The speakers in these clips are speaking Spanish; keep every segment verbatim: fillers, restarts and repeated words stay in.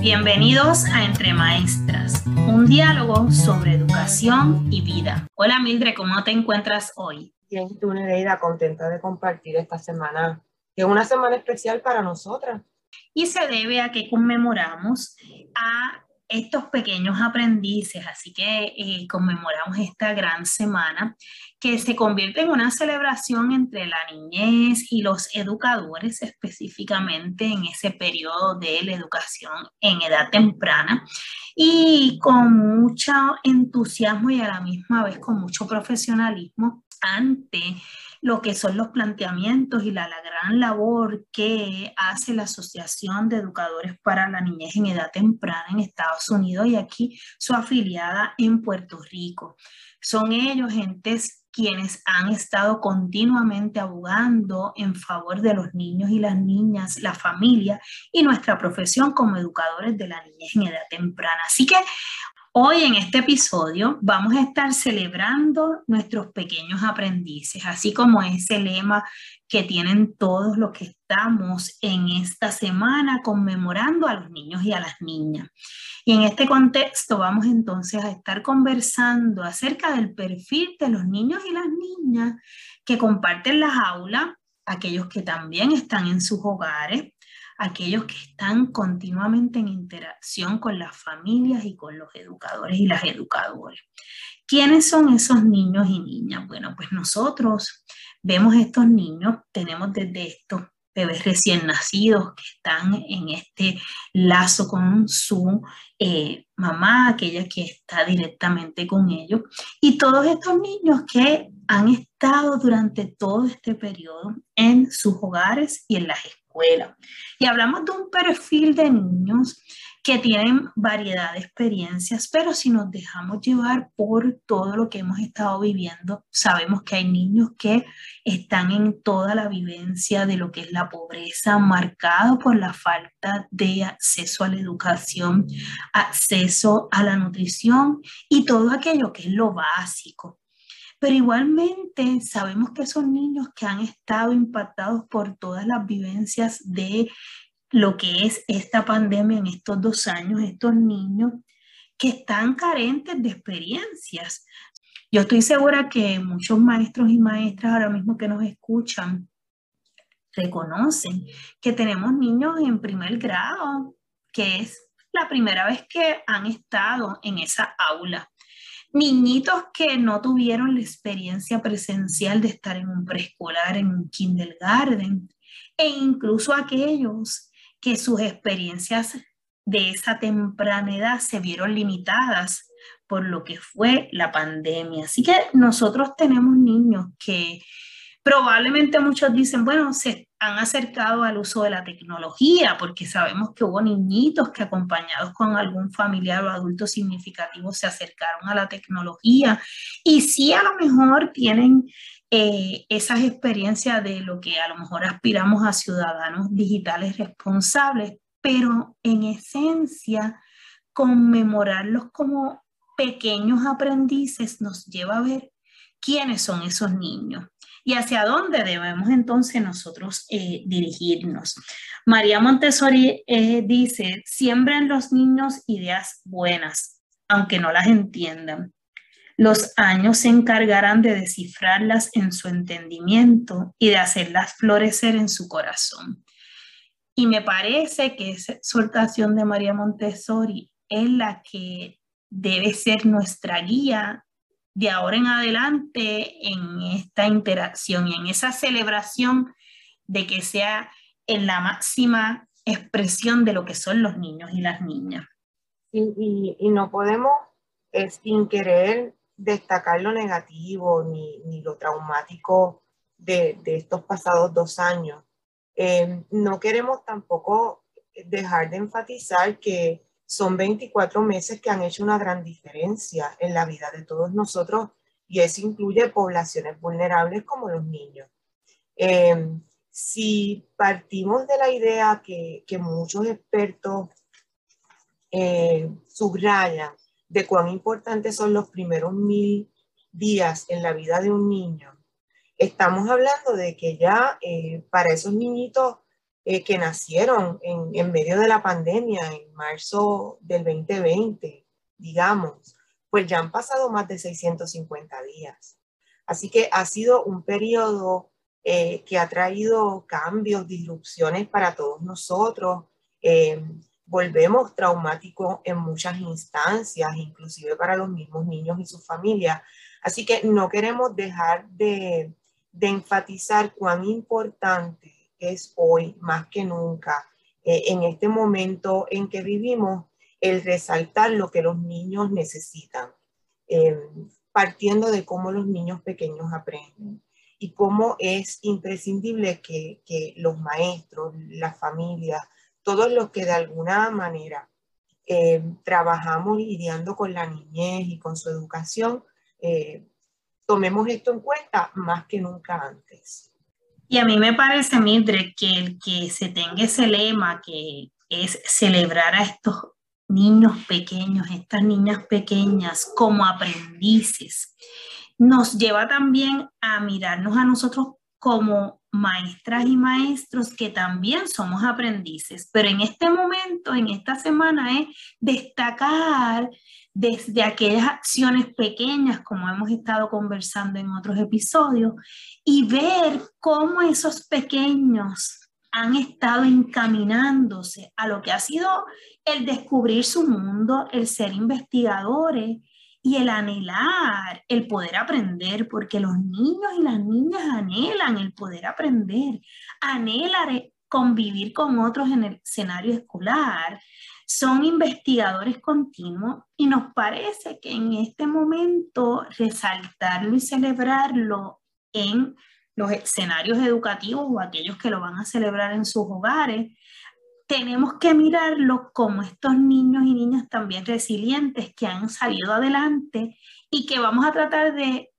Bienvenidos a Entre Maestras, un diálogo sobre educación y vida. Hola Mildred, ¿cómo te encuentras hoy? Bien, tú Nereida, contenta de compartir esta semana, que es una semana especial para nosotras. Y se debe a que conmemoramos a estos pequeños aprendices, así que eh, conmemoramos esta gran semana que se convierte en una celebración entre la niñez y los educadores, específicamente en ese periodo de la educación en edad temprana, y con mucho entusiasmo y a la misma vez con mucho profesionalismo ante lo que son los planteamientos y la, la gran labor que hace la Asociación de Educadores para la Niñez en Edad Temprana en Estados Unidos y aquí su afiliada en Puerto Rico. Son ellos entes quienes han estado continuamente abogando en favor de los niños y las niñas, la familia y nuestra profesión como educadores de la niñez en edad temprana. Así que hoy en este episodio vamos a estar celebrando nuestros pequeños aprendices, así como ese lema que tienen todos los que estamos en esta semana conmemorando a los niños y a las niñas. Y en este contexto vamos entonces a estar conversando acerca del perfil de los niños y las niñas que comparten las aulas, aquellos que también están en sus hogares, aquellos que están continuamente en interacción con las familias y con los educadores y las educadoras. ¿Quiénes son esos niños y niñas? Bueno, pues nosotros vemos estos niños, tenemos desde estos bebés recién nacidos que están en este lazo con su eh, mamá, aquella que está directamente con ellos, y todos estos niños que han estado durante todo este periodo en sus hogares y en las escuelas. Y hablamos de un perfil de niños que tienen variedad de experiencias, pero si nos dejamos llevar por todo lo que hemos estado viviendo, sabemos que hay niños que están en toda la vivencia de lo que es la pobreza, marcado por la falta de acceso a la educación, acceso a la nutrición y todo aquello que es lo básico. Pero igualmente sabemos que son niños que han estado impactados por todas las vivencias de lo que es esta pandemia en estos dos años, estos niños que están carentes de experiencias. Yo estoy segura que muchos maestros y maestras ahora mismo que nos escuchan reconocen que tenemos niños en primer grado, que es la primera vez que han estado en esa aula. Niñitos que no tuvieron la experiencia presencial de estar en un preescolar, en un kindergarten, e incluso aquellos que sus experiencias de esa temprana edad se vieron limitadas por lo que fue la pandemia. Así que nosotros tenemos niños que probablemente muchos dicen, bueno, se han acercado al uso de la tecnología, porque sabemos que hubo niñitos que acompañados con algún familiar o adulto significativo se acercaron a la tecnología y sí a lo mejor tienen eh, esas experiencias de lo que a lo mejor aspiramos a ciudadanos digitales responsables, pero en esencia conmemorarlos como pequeños aprendices nos lleva a ver quiénes son esos niños. ¿Y hacia dónde debemos entonces nosotros eh, dirigirnos? María Montessori eh, dice, siembra en los niños ideas buenas, aunque no las entiendan. Los años se encargarán de descifrarlas en su entendimiento y de hacerlas florecer en su corazón. Y me parece que esa exhortación de María Montessori es la que debe ser nuestra guía de ahora en adelante en esta interacción y en esa celebración de que sea en la máxima expresión de lo que son los niños y las niñas. Y, y, y no podemos eh, sin querer destacar lo negativo ni, ni lo traumático de, de estos pasados dos años. Eh, no queremos tampoco dejar de enfatizar que son veinticuatro meses que han hecho una gran diferencia en la vida de todos nosotros y eso incluye poblaciones vulnerables como los niños. Eh, si partimos de la idea que, que muchos expertos eh, subrayan de cuán importantes son los primeros mil días en la vida de un niño, estamos hablando de que ya eh, para esos niñitos eh, que nacieron en, en medio de la pandemia, en marzo del veinte veinte, digamos, pues ya han pasado más de seiscientos cincuenta días. Así que ha sido un periodo eh, que ha traído cambios, disrupciones para todos nosotros. Eh, volvemos traumáticos en muchas instancias, inclusive para los mismos niños y sus familias. Así que no queremos dejar de, de enfatizar cuán importante es hoy, más que nunca, eh, en este momento en que vivimos, el resaltar lo que los niños necesitan, eh, partiendo de cómo los niños pequeños aprenden y cómo es imprescindible que, que los maestros, las familias, todos los que de alguna manera eh, trabajamos lidiando con la niñez y con su educación, eh, tomemos esto en cuenta más que nunca antes. Y a mí me parece, Mildred, que el que se tenga ese lema que es celebrar a estos niños pequeños, estas niñas pequeñas como aprendices, nos lleva también a mirarnos a nosotros como maestras y maestros que también somos aprendices, pero en este momento, en esta semana, es destacar desde aquellas acciones pequeñas, como hemos estado conversando en otros episodios, y ver cómo esos pequeños han estado encaminándose a lo que ha sido el descubrir su mundo, el ser investigadores y el anhelar, el poder aprender, porque los niños y las niñas anhelan el poder aprender, anhelan convivir con otros en el escenario escolar, son investigadores continuos y nos parece que en este momento resaltarlo y celebrarlo en los escenarios educativos o aquellos que lo van a celebrar en sus hogares, tenemos que mirarlo como estos niños y niñas también resilientes que han salido adelante y que vamos a tratar de,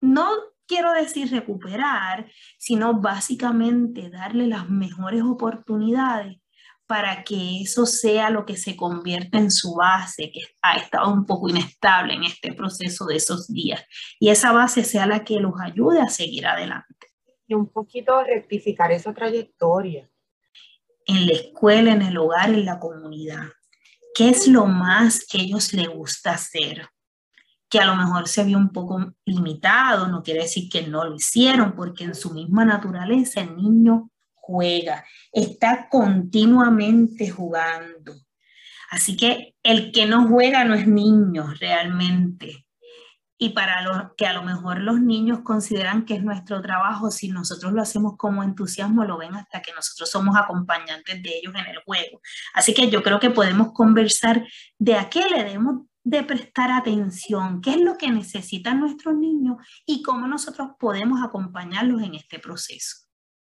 no quiero decir recuperar, sino básicamente darle las mejores oportunidades para que eso sea lo que se convierta en su base, que ha estado un poco inestable en este proceso de esos días. Y esa base sea la que los ayude a seguir adelante. Y un poquito rectificar esa trayectoria. En la escuela, en el hogar, en la comunidad. ¿Qué es lo más que a ellos les gusta hacer? Que a lo mejor se vio un poco limitado, no quiere decir que no lo hicieron, porque en su misma naturaleza el niño juega, está continuamente jugando. Así que el que no juega no es niño realmente. Y para los que a lo mejor los niños consideran que es nuestro trabajo, si nosotros lo hacemos como entusiasmo, lo ven hasta que nosotros somos acompañantes de ellos en el juego. Así que yo creo que podemos conversar de a qué le debemos de prestar atención, qué es lo que necesitan nuestros niños y cómo nosotros podemos acompañarlos en este proceso.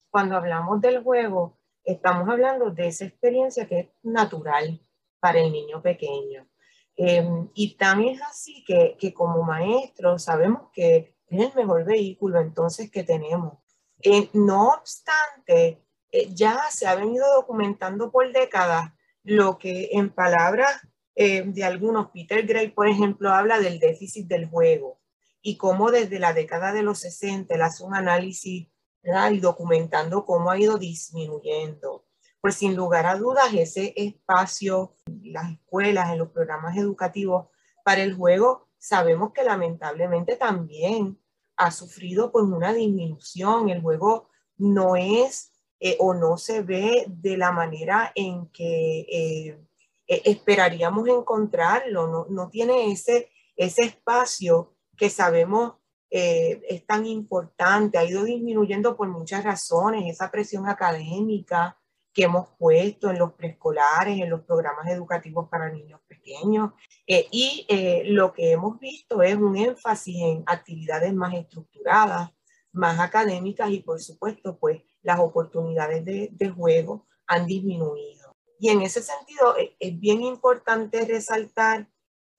Cuando hablamos del juego, estamos hablando de esa experiencia que es natural para el niño pequeño. Eh, y tan es así que, que como maestros sabemos que es el mejor vehículo entonces que tenemos. Eh, no obstante, eh, ya se ha venido documentando por décadas lo que en palabras eh, de algunos, Peter Gray, por ejemplo, habla del déficit del juego y cómo desde la década de los sesenta él hace un análisis, ¿verdad? Y documentando cómo ha ido disminuyendo. Pues sin lugar a dudas, ese espacio, las escuelas, en los programas educativos para el juego, sabemos que lamentablemente también ha sufrido pues, una disminución. El juego no es eh, o no se ve de la manera en que eh, esperaríamos encontrarlo. No, no tiene ese, ese espacio que sabemos Eh, es tan importante, ha ido disminuyendo por muchas razones, esa presión académica que hemos puesto en los preescolares, en los programas educativos para niños pequeños, eh, y eh, lo que hemos visto es un énfasis en actividades más estructuradas, más académicas y por supuesto pues las oportunidades de, de juego han disminuido. Y en ese sentido eh, es bien importante resaltar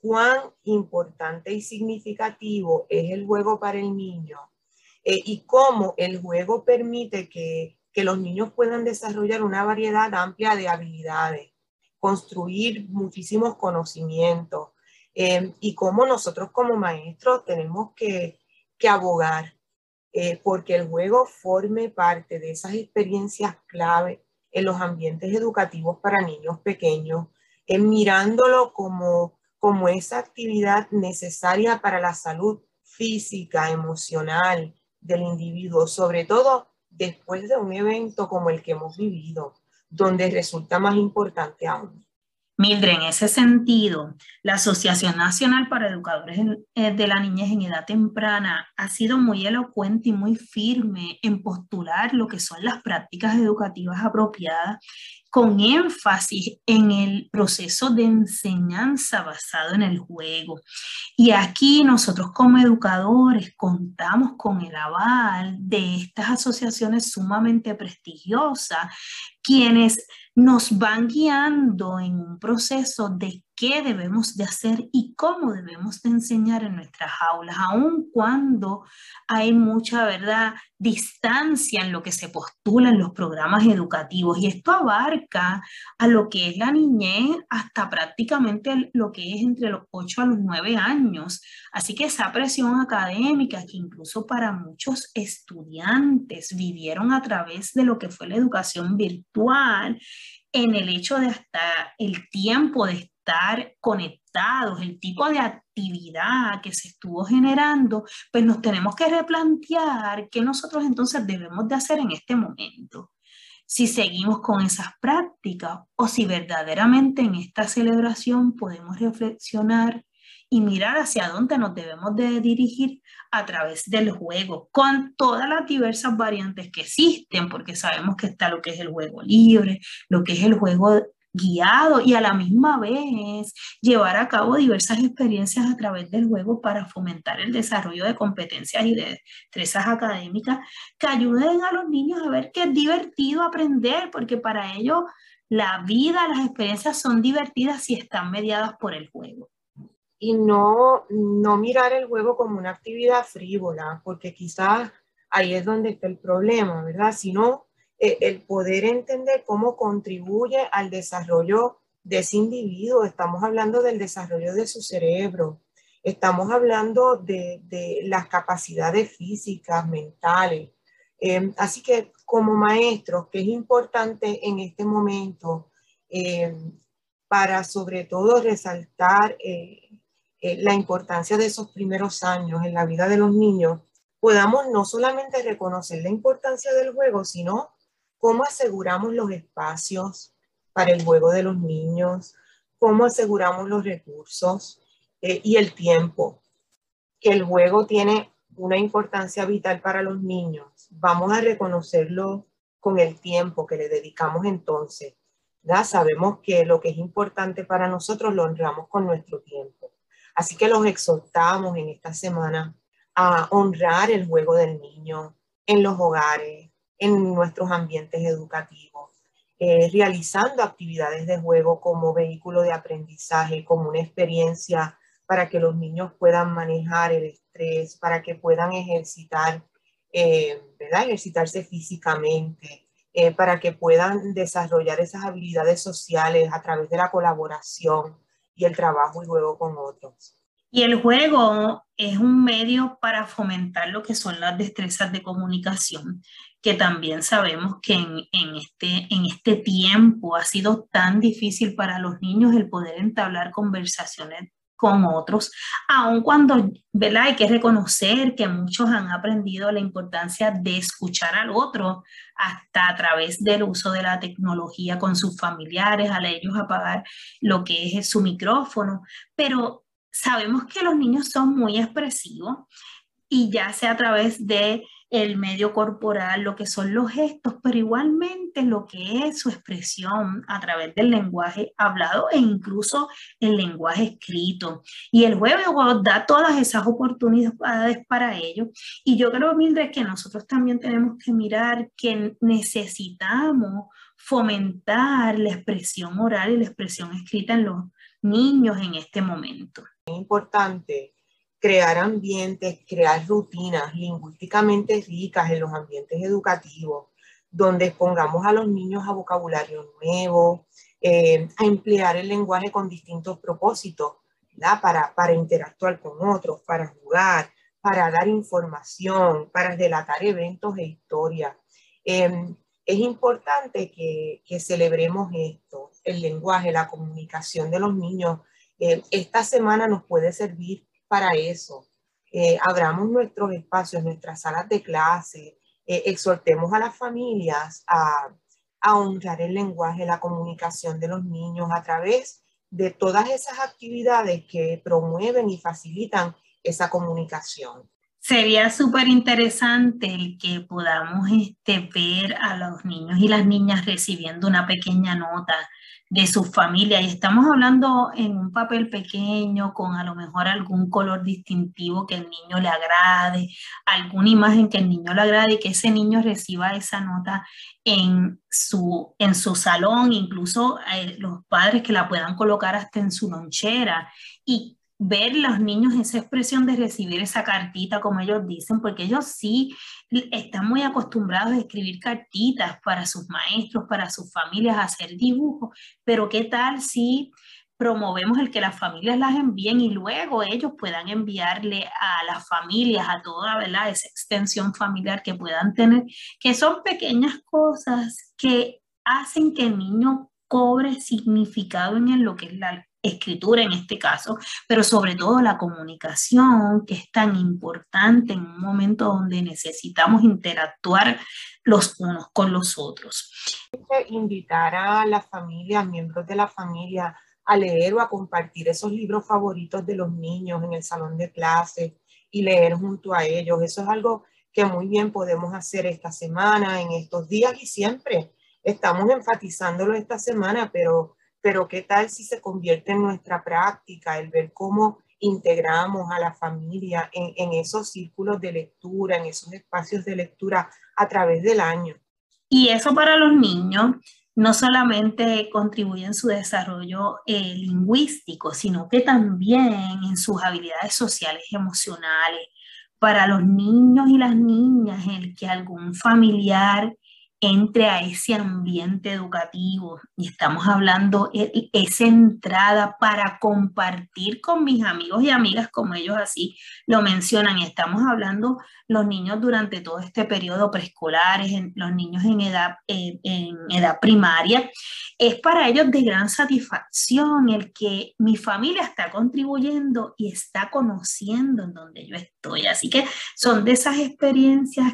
cuán importante y significativo es el juego para el niño eh, y cómo el juego permite que, que los niños puedan desarrollar una variedad amplia de habilidades, construir muchísimos conocimientos eh, y cómo nosotros como maestros tenemos que, que abogar eh, porque el juego forme parte de esas experiencias clave en los ambientes educativos para niños pequeños, en mirándolo como, como esa actividad necesaria para la salud física, emocional del individuo, sobre todo después de un evento como el que hemos vivido, donde resulta más importante aún. Mildred, en ese sentido, la Asociación Nacional para Educadores de la Niñez en Edad Temprana ha sido muy elocuente y muy firme en postular lo que son las prácticas educativas apropiadas, con énfasis en el proceso de enseñanza basado en el juego. Y aquí nosotros como educadores contamos con el aval de estas asociaciones sumamente prestigiosas, quienes nos van guiando en un proceso de qué debemos de hacer y cómo debemos de enseñar en nuestras aulas, aun cuando hay mucha, ¿verdad?, distancia en lo que se postula en los programas educativos. Y esto abarca a lo que es la niñez hasta prácticamente lo que es entre los ocho a los nueve años. Así que esa presión académica que incluso para muchos estudiantes vivieron a través de lo que fue la educación virtual, en el hecho de hasta el tiempo de estar conectados, el tipo de actividad que se estuvo generando, pues nos tenemos que replantear qué nosotros entonces debemos de hacer en este momento. Si seguimos con esas prácticas o si verdaderamente en esta celebración podemos reflexionar y mirar hacia dónde nos debemos de dirigir a través del juego, con todas las diversas variantes que existen, porque sabemos que está lo que es el juego libre, lo que es el juego guiado, y a la misma vez llevar a cabo diversas experiencias a través del juego para fomentar el desarrollo de competencias y de destrezas académicas que ayuden a los niños a ver que es divertido aprender, porque para ellos la vida, las experiencias son divertidas si están mediadas por el juego. Y no, no mirar el juego como una actividad frívola, porque quizás ahí es donde está el problema, ¿verdad? Sino eh, el poder entender cómo contribuye al desarrollo de ese individuo. Estamos hablando del desarrollo de su cerebro, estamos hablando de, de las capacidades físicas, mentales. Eh, así que como maestros, que es importante en este momento eh, para sobre todo resaltar eh, Eh, la importancia de esos primeros años en la vida de los niños, podamos no solamente reconocer la importancia del juego, sino cómo aseguramos los espacios para el juego de los niños, cómo aseguramos los recursos eh, y el tiempo. El juego tiene una importancia vital para los niños. Vamos a reconocerlo con el tiempo que le dedicamos entonces, ¿verdad? Sabemos que lo que es importante para nosotros lo honramos con nuestro tiempo. Así que los exhortamos en esta semana a honrar el juego del niño en los hogares, en nuestros ambientes educativos, eh, realizando actividades de juego como vehículo de aprendizaje, como una experiencia para que los niños puedan manejar el estrés, para que puedan ejercitar, eh, ¿verdad? ejercitarse físicamente, eh, para que puedan desarrollar esas habilidades sociales a través de la colaboración y el trabajo y juego con otros. Y el juego es un medio para fomentar lo que son las destrezas de comunicación, que también sabemos que en, en, este, en este tiempo ha sido tan difícil para los niños el poder entablar conversaciones con otros, aun cuando, ¿verdad?, hay que reconocer que muchos han aprendido la importancia de escuchar al otro hasta a través del uso de la tecnología con sus familiares, al ellos apagar lo que es su micrófono, pero sabemos que los niños son muy expresivos y ya sea a través de el medio corporal, lo que son los gestos, pero igualmente lo que es su expresión a través del lenguaje hablado e incluso el lenguaje escrito. Y el juego da todas esas oportunidades para ellos. Y yo creo, Mildred, que nosotros también tenemos que mirar que necesitamos fomentar la expresión oral y la expresión escrita en los niños en este momento. Es importante crear ambientes, crear rutinas lingüísticamente ricas en los ambientes educativos, donde expongamos a los niños a vocabulario nuevo, eh, a emplear el lenguaje con distintos propósitos, para, para interactuar con otros, para jugar, para dar información, para relatar eventos e historias. Eh, es importante que, que celebremos esto, el lenguaje, la comunicación de los niños. Eh, esta semana nos puede servir para eso. Eh, abramos nuestros espacios, nuestras salas de clase, eh, exhortemos a las familias a, a honrar el lenguaje, la comunicación de los niños a través de todas esas actividades que promueven y facilitan esa comunicación. Sería súper interesante el que podamos este, ver a los niños y las niñas recibiendo una pequeña nota de su familia, y estamos hablando en un papel pequeño con a lo mejor algún color distintivo que el niño le agrade, alguna imagen que el niño le agrade, y que ese niño reciba esa nota en su, en su salón, incluso eh, los padres que la puedan colocar hasta en su lonchera, y ver los niños esa expresión de recibir esa cartita, como ellos dicen, porque ellos sí están muy acostumbrados a escribir cartitas para sus maestros, para sus familias, a hacer dibujos, pero ¿qué tal si promovemos el que las familias las envíen y luego ellos puedan enviarle a las familias, a toda, ¿verdad?, esa extensión familiar que puedan tener, que son pequeñas cosas que hacen que el niño cobre significado en lo que es la escritura en este caso, pero sobre todo la comunicación, que es tan importante en un momento donde necesitamos interactuar los unos con los otros? Invitar a las familias, miembros de la familia, a leer o a compartir esos libros favoritos de los niños en el salón de clase y leer junto a ellos. Eso es algo que muy bien podemos hacer esta semana, en estos días y siempre. Estamos enfatizándolo esta semana, pero... Pero ¿qué tal si se convierte en nuestra práctica el ver cómo integramos a la familia en, en esos círculos de lectura, en esos espacios de lectura a través del año? Y eso para los niños no solamente contribuye en su desarrollo eh, lingüístico, sino que también en sus habilidades sociales y emocionales. Para los niños y las niñas, el que algún familiar entre a ese ambiente educativo, y estamos hablando de esa entrada para compartir con mis amigos y amigas, como ellos así lo mencionan, y estamos hablando los niños durante todo este periodo preescolar, los niños en edad, eh, en edad primaria. Es para ellos de gran satisfacción el que mi familia está contribuyendo y está conociendo en donde yo estoy, así que son de esas experiencias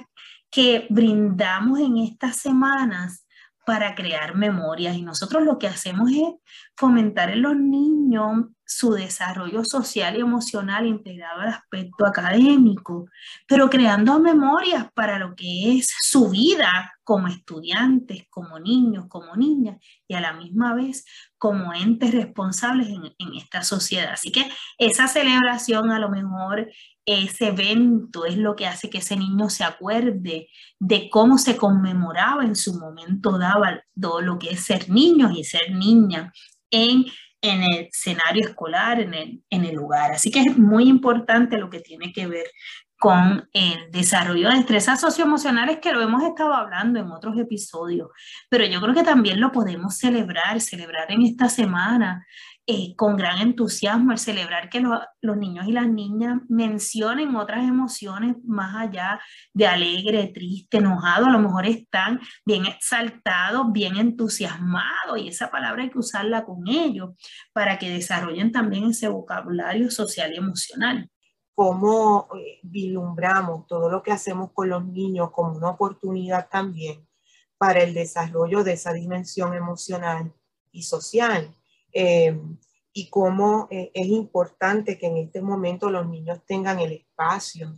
que brindamos en estas semanas para crear memorias, y nosotros lo que hacemos es fomentar en los niños su desarrollo social y emocional integrado al aspecto académico, pero creando memorias para lo que es su vida como estudiantes, como niños, como niñas, y a la misma vez como entes responsables en, en esta sociedad. Así que esa celebración, a lo mejor ese evento, es lo que hace que ese niño se acuerde de cómo se conmemoraba en su momento dado todo lo que es ser niños y ser niñas en, en el escenario escolar, en el, en el lugar. Así que es muy importante lo que tiene que ver con el desarrollo de destrezas socioemocionales, que lo hemos estado hablando en otros episodios, pero yo creo que también lo podemos celebrar, celebrar en esta semana eh, con gran entusiasmo, el celebrar que lo, los niños y las niñas mencionen otras emociones más allá de alegre, triste, enojado. A lo mejor están bien exaltados, bien entusiasmados, y esa palabra hay que usarla con ellos para que desarrollen también ese vocabulario social y emocional. Cómo vislumbramos todo lo que hacemos con los niños como una oportunidad también para el desarrollo de esa dimensión emocional y social. Eh, y cómo eh, es importante que en este momento los niños tengan el espacio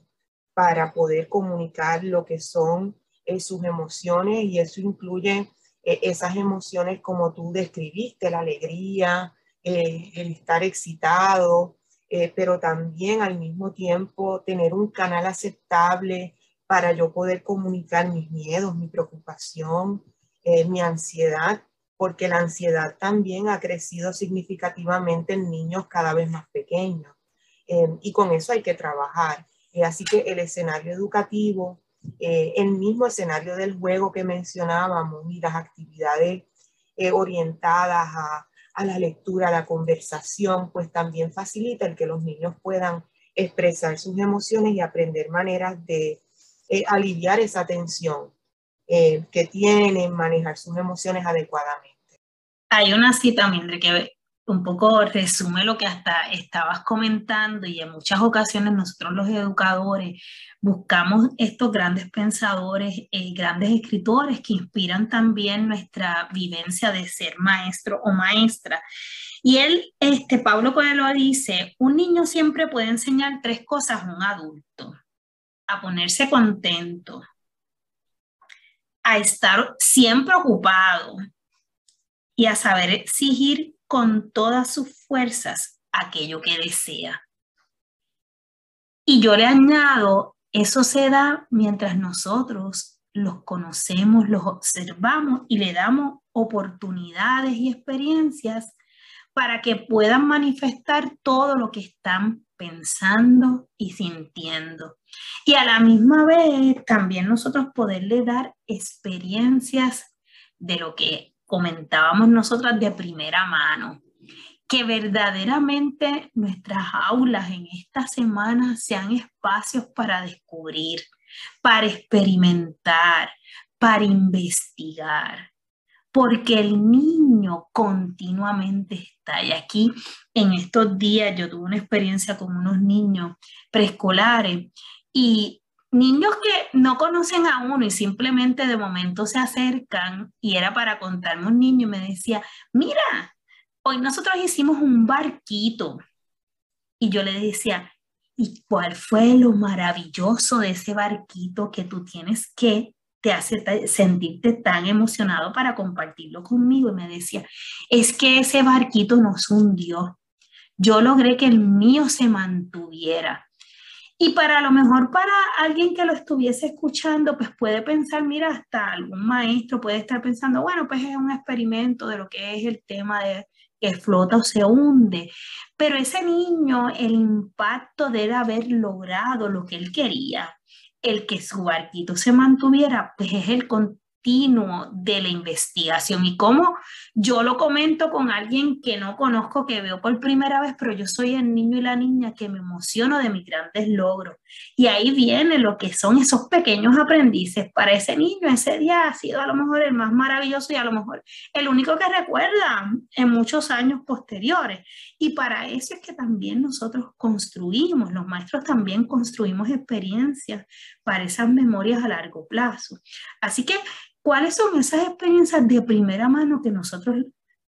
para poder comunicar lo que son eh, sus emociones, y eso incluye eh, esas emociones como tú describiste, la alegría, eh, el estar excitado, Eh, pero también al mismo tiempo tener un canal aceptable para yo poder comunicar mis miedos, mi preocupación, eh, mi ansiedad, porque la ansiedad también ha crecido significativamente en niños cada vez más pequeños, eh, y con eso hay que trabajar. Eh, así que el escenario educativo, eh, el mismo escenario del juego que mencionábamos, y las actividades eh, orientadas a a la lectura, a la conversación, pues también facilita el que los niños puedan expresar sus emociones y aprender maneras de eh, aliviar esa tensión eh, que tienen, manejar sus emociones adecuadamente. Hay una cita, Mindre, que un poco resume lo que hasta estabas comentando, y en muchas ocasiones nosotros los educadores buscamos estos grandes pensadores, eh, grandes escritores que inspiran también nuestra vivencia de ser maestro o maestra. Y él, este, Pablo Coelho dice, un niño siempre puede enseñar tres cosas a un adulto: a ponerse contento, a estar siempre ocupado, y a saber exigir con todas sus fuerzas aquello que desea. Y yo le añado, eso se da mientras nosotros los conocemos, los observamos y le damos oportunidades y experiencias para que puedan manifestar todo lo que están pensando y sintiendo. Y a la misma vez también nosotros poderle dar experiencias de lo que comentábamos nosotras de primera mano, que verdaderamente nuestras aulas en esta semana sean espacios para descubrir, para experimentar, para investigar, porque el niño continuamente está ahí. Aquí en estos días yo tuve una experiencia con unos niños preescolares y niños que no conocen a uno y simplemente de momento se acercan, y era para contarme un niño y me decía, mira, hoy nosotros hicimos un barquito. Y yo le decía, ¿y cuál fue lo maravilloso de ese barquito que tú tienes que te hace sentirte tan emocionado para compartirlo conmigo? Y me decía, es que ese barquito nos hundió. Yo logré que el mío se mantuviera. Y para a lo mejor para alguien que lo estuviese escuchando, pues puede pensar, mira, hasta algún maestro puede estar pensando, bueno, pues es un experimento de lo que es el tema de que flota o se hunde. Pero ese niño, el impacto de él haber logrado lo que él quería, el que su barquito se mantuviera, pues es el continuo de la investigación. Y como yo lo comento con alguien que no conozco, que veo por primera vez, pero yo soy el niño y la niña que me emociono de mis grandes logros, y ahí viene lo que son esos pequeños aprendices. Para ese niño ese día ha sido a lo mejor el más maravilloso y a lo mejor el único que recuerda en muchos años posteriores, y para eso es que también nosotros construimos, los maestros también construimos experiencias para esas memorias a largo plazo. Así que ¿cuáles son esas experiencias de primera mano que nosotros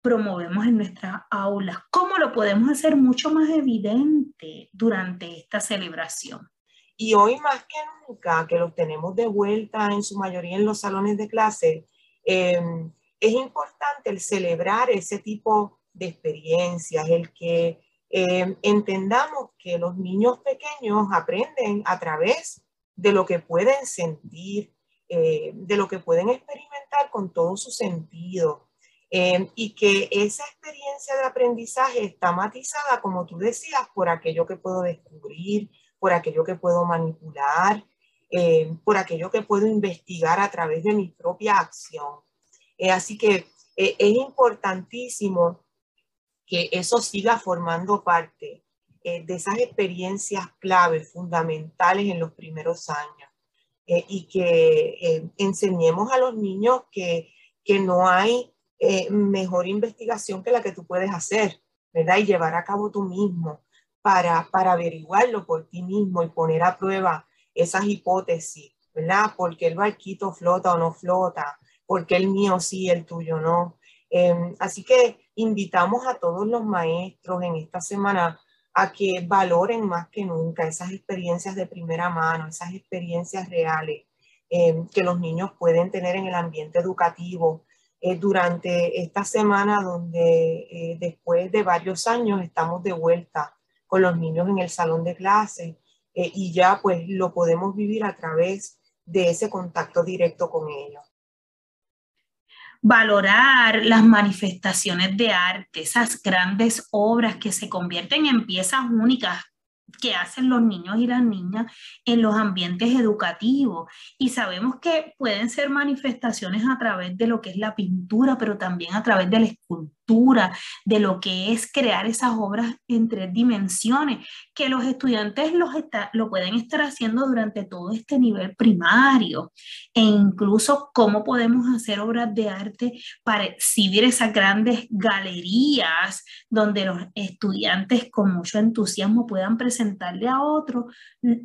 promovemos en nuestras aulas? ¿Cómo lo podemos hacer mucho más evidente durante esta celebración? Y hoy más que nunca, que los tenemos de vuelta en su mayoría en los salones de clase, eh, es importante el celebrar ese tipo de experiencias, el que eh, entendamos que los niños pequeños aprenden a través de lo que pueden sentir, Eh, de lo que pueden experimentar con todo su sentido, eh, y que esa experiencia de aprendizaje está matizada, como tú decías, por aquello que puedo descubrir, por aquello que puedo manipular, eh, por aquello que puedo investigar a través de mi propia acción. Eh, así que eh, es importantísimo que eso siga formando parte eh, de esas experiencias claves, fundamentales en los primeros años. Eh, y que eh, enseñemos a los niños que, que no hay eh, mejor investigación que la que tú puedes hacer, ¿verdad? Y llevar a cabo tú mismo para, para averiguarlo por ti mismo y poner a prueba esas hipótesis, ¿verdad? ¿Por qué el barquito flota o no flota? ¿Por qué el mío sí, el tuyo no? Eh, así que invitamos a todos los maestros en esta semana a que valoren más que nunca esas experiencias de primera mano, esas experiencias reales eh, que los niños pueden tener en el ambiente educativo eh, durante esta semana, donde eh, después de varios años estamos de vuelta con los niños en el salón de clase eh, y ya pues lo podemos vivir a través de ese contacto directo con ellos. Valorar las manifestaciones de arte, esas grandes obras que se convierten en piezas únicas que hacen los niños y las niñas en los ambientes educativos. Y sabemos que pueden ser manifestaciones a través de lo que es la pintura, pero también a través de la escultura, estructura, de lo que es crear esas obras en tres dimensiones, que los estudiantes los está, lo pueden estar haciendo durante todo este nivel primario, e incluso cómo podemos hacer obras de arte para exhibir esas grandes galerías donde los estudiantes con mucho entusiasmo puedan presentarle a otros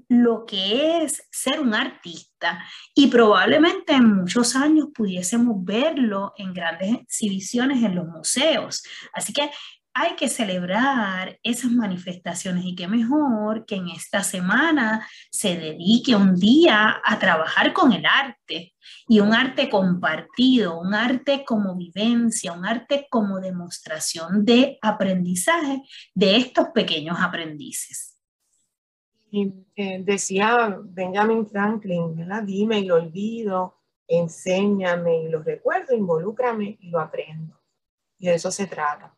lo que es ser un artista, y probablemente en muchos años pudiésemos verlo en grandes exhibiciones en los museos. Así que hay que celebrar esas manifestaciones, y qué mejor que en esta semana se dedique un día a trabajar con el arte, y un arte compartido, un arte como vivencia, un arte como demostración de aprendizaje de estos pequeños aprendices. Y, eh, decía Benjamin Franklin, ¿verdad? Dime y lo olvido, enséñame y lo recuerdo, involúcrame y lo aprendo. Y de eso se trata.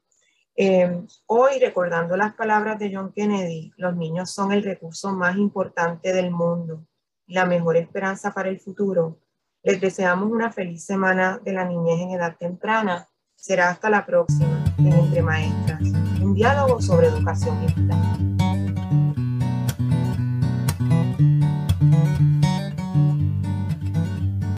Eh, hoy, recordando las palabras de John Kennedy, los niños son el recurso más importante del mundo, la mejor esperanza para el futuro. Les deseamos una feliz semana de la niñez en edad temprana. Será hasta la próxima en Entre Maestras, un diálogo sobre educación infantil.